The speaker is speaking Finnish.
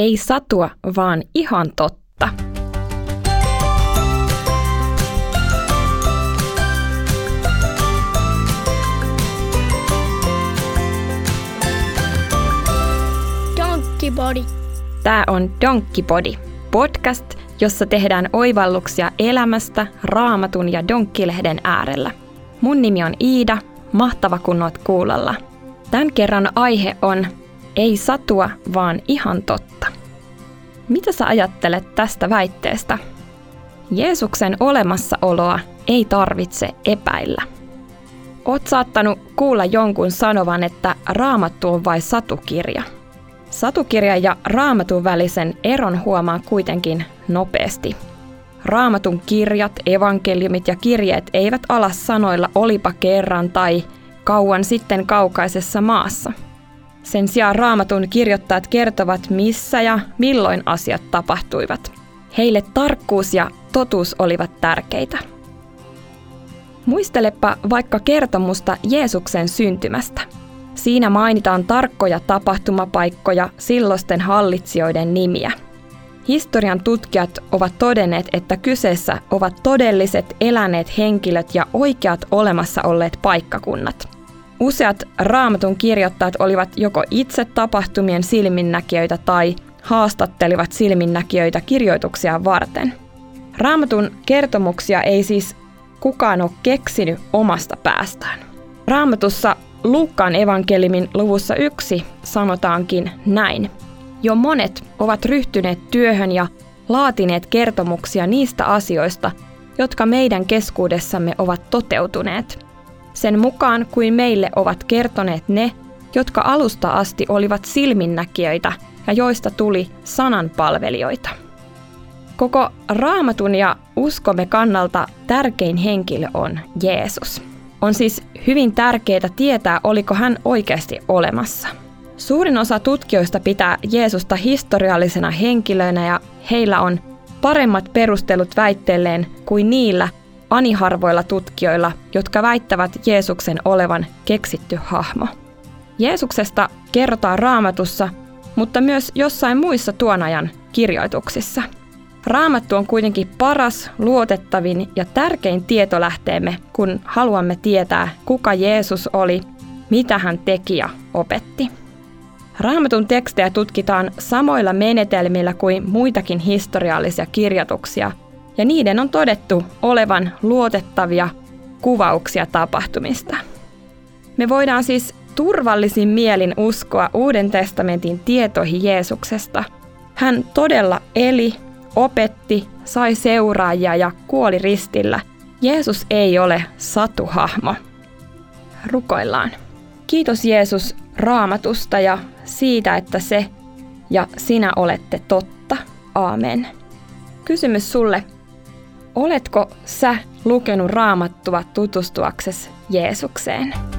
Ei satua, vaan ihan totta. Donkkipodi. Tämä on Donkkipodi, podcast, jossa tehdään oivalluksia elämästä Raamatun ja Donkki-lehden äärellä. Mun nimi on Iida, mahtava kun oot kuulolla. Tämän kerran aihe on ei satua, vaan ihan totta. Mitä sä ajattelet tästä väitteestä? Jeesuksen olemassaoloa ei tarvitse epäillä. Oot saattanut kuulla jonkun sanovan, että Raamattu on vain satukirja. Satukirjan ja Raamatun välisen eron huomaa kuitenkin nopeasti. Raamatun kirjat, evankeliumit ja kirjeet eivät ala sanoilla olipa kerran tai kauan sitten kaukaisessa maassa. Sen sijaan Raamatun kirjoittajat kertovat, missä ja milloin asiat tapahtuivat. Heille tarkkuus ja totuus olivat tärkeitä. Muistelepa vaikka kertomusta Jeesuksen syntymästä. Siinä mainitaan tarkkoja tapahtumapaikkoja, silloisten hallitsijoiden nimiä. Historian tutkijat ovat todenneet, että kyseessä ovat todelliset eläneet henkilöt ja oikeat olemassa olleet paikkakunnat. Useat Raamatun kirjoittajat olivat joko itse tapahtumien silminnäkijöitä tai haastattelivat silminnäkijöitä kirjoituksia varten. Raamatun kertomuksia ei siis kukaan ole keksinyt omasta päästään. Raamatussa Luukkaan evankeliumin luvussa 1 sanotaankin näin. Jo monet ovat ryhtyneet työhön ja laatineet kertomuksia niistä asioista, jotka meidän keskuudessamme ovat toteutuneet. Sen mukaan kuin meille ovat kertoneet ne, jotka alusta asti olivat silminnäkijöitä ja joista tuli sananpalvelijoita. Koko Raamatun ja uskomme kannalta tärkein henkilö on Jeesus. On siis hyvin tärkeää tietää, oliko hän oikeasti olemassa. Suurin osa tutkijoista pitää Jeesusta historiallisena henkilönä ja heillä on paremmat perustelut väitteelleen kuin niillä aniharvoilla tutkijoilla, jotka väittävät Jeesuksen olevan keksitty hahmo. Jeesuksesta kerrotaan Raamatussa, mutta myös jossain muissa tuon ajan kirjoituksissa. Raamattu on kuitenkin paras, luotettavin ja tärkein tietolähteemme, kun haluamme tietää, kuka Jeesus oli, mitä hän teki ja opetti. Raamatun tekstejä tutkitaan samoilla menetelmillä kuin muitakin historiallisia kirjoituksia, ja niiden on todettu olevan luotettavia kuvauksia tapahtumista. Me voidaan siis turvallisin mielin uskoa Uuden testamentin tietoihin Jeesuksesta. Hän todella eli, opetti, sai seuraajia ja kuoli ristillä. Jeesus ei ole satuhahmo. Rukoillaan. Kiitos Jeesus Raamatusta ja siitä, että se ja sinä olette totta. Aamen. Kysymys sulle. Oletko sä lukenut Raamattua tutustuaksesi Jeesukseen?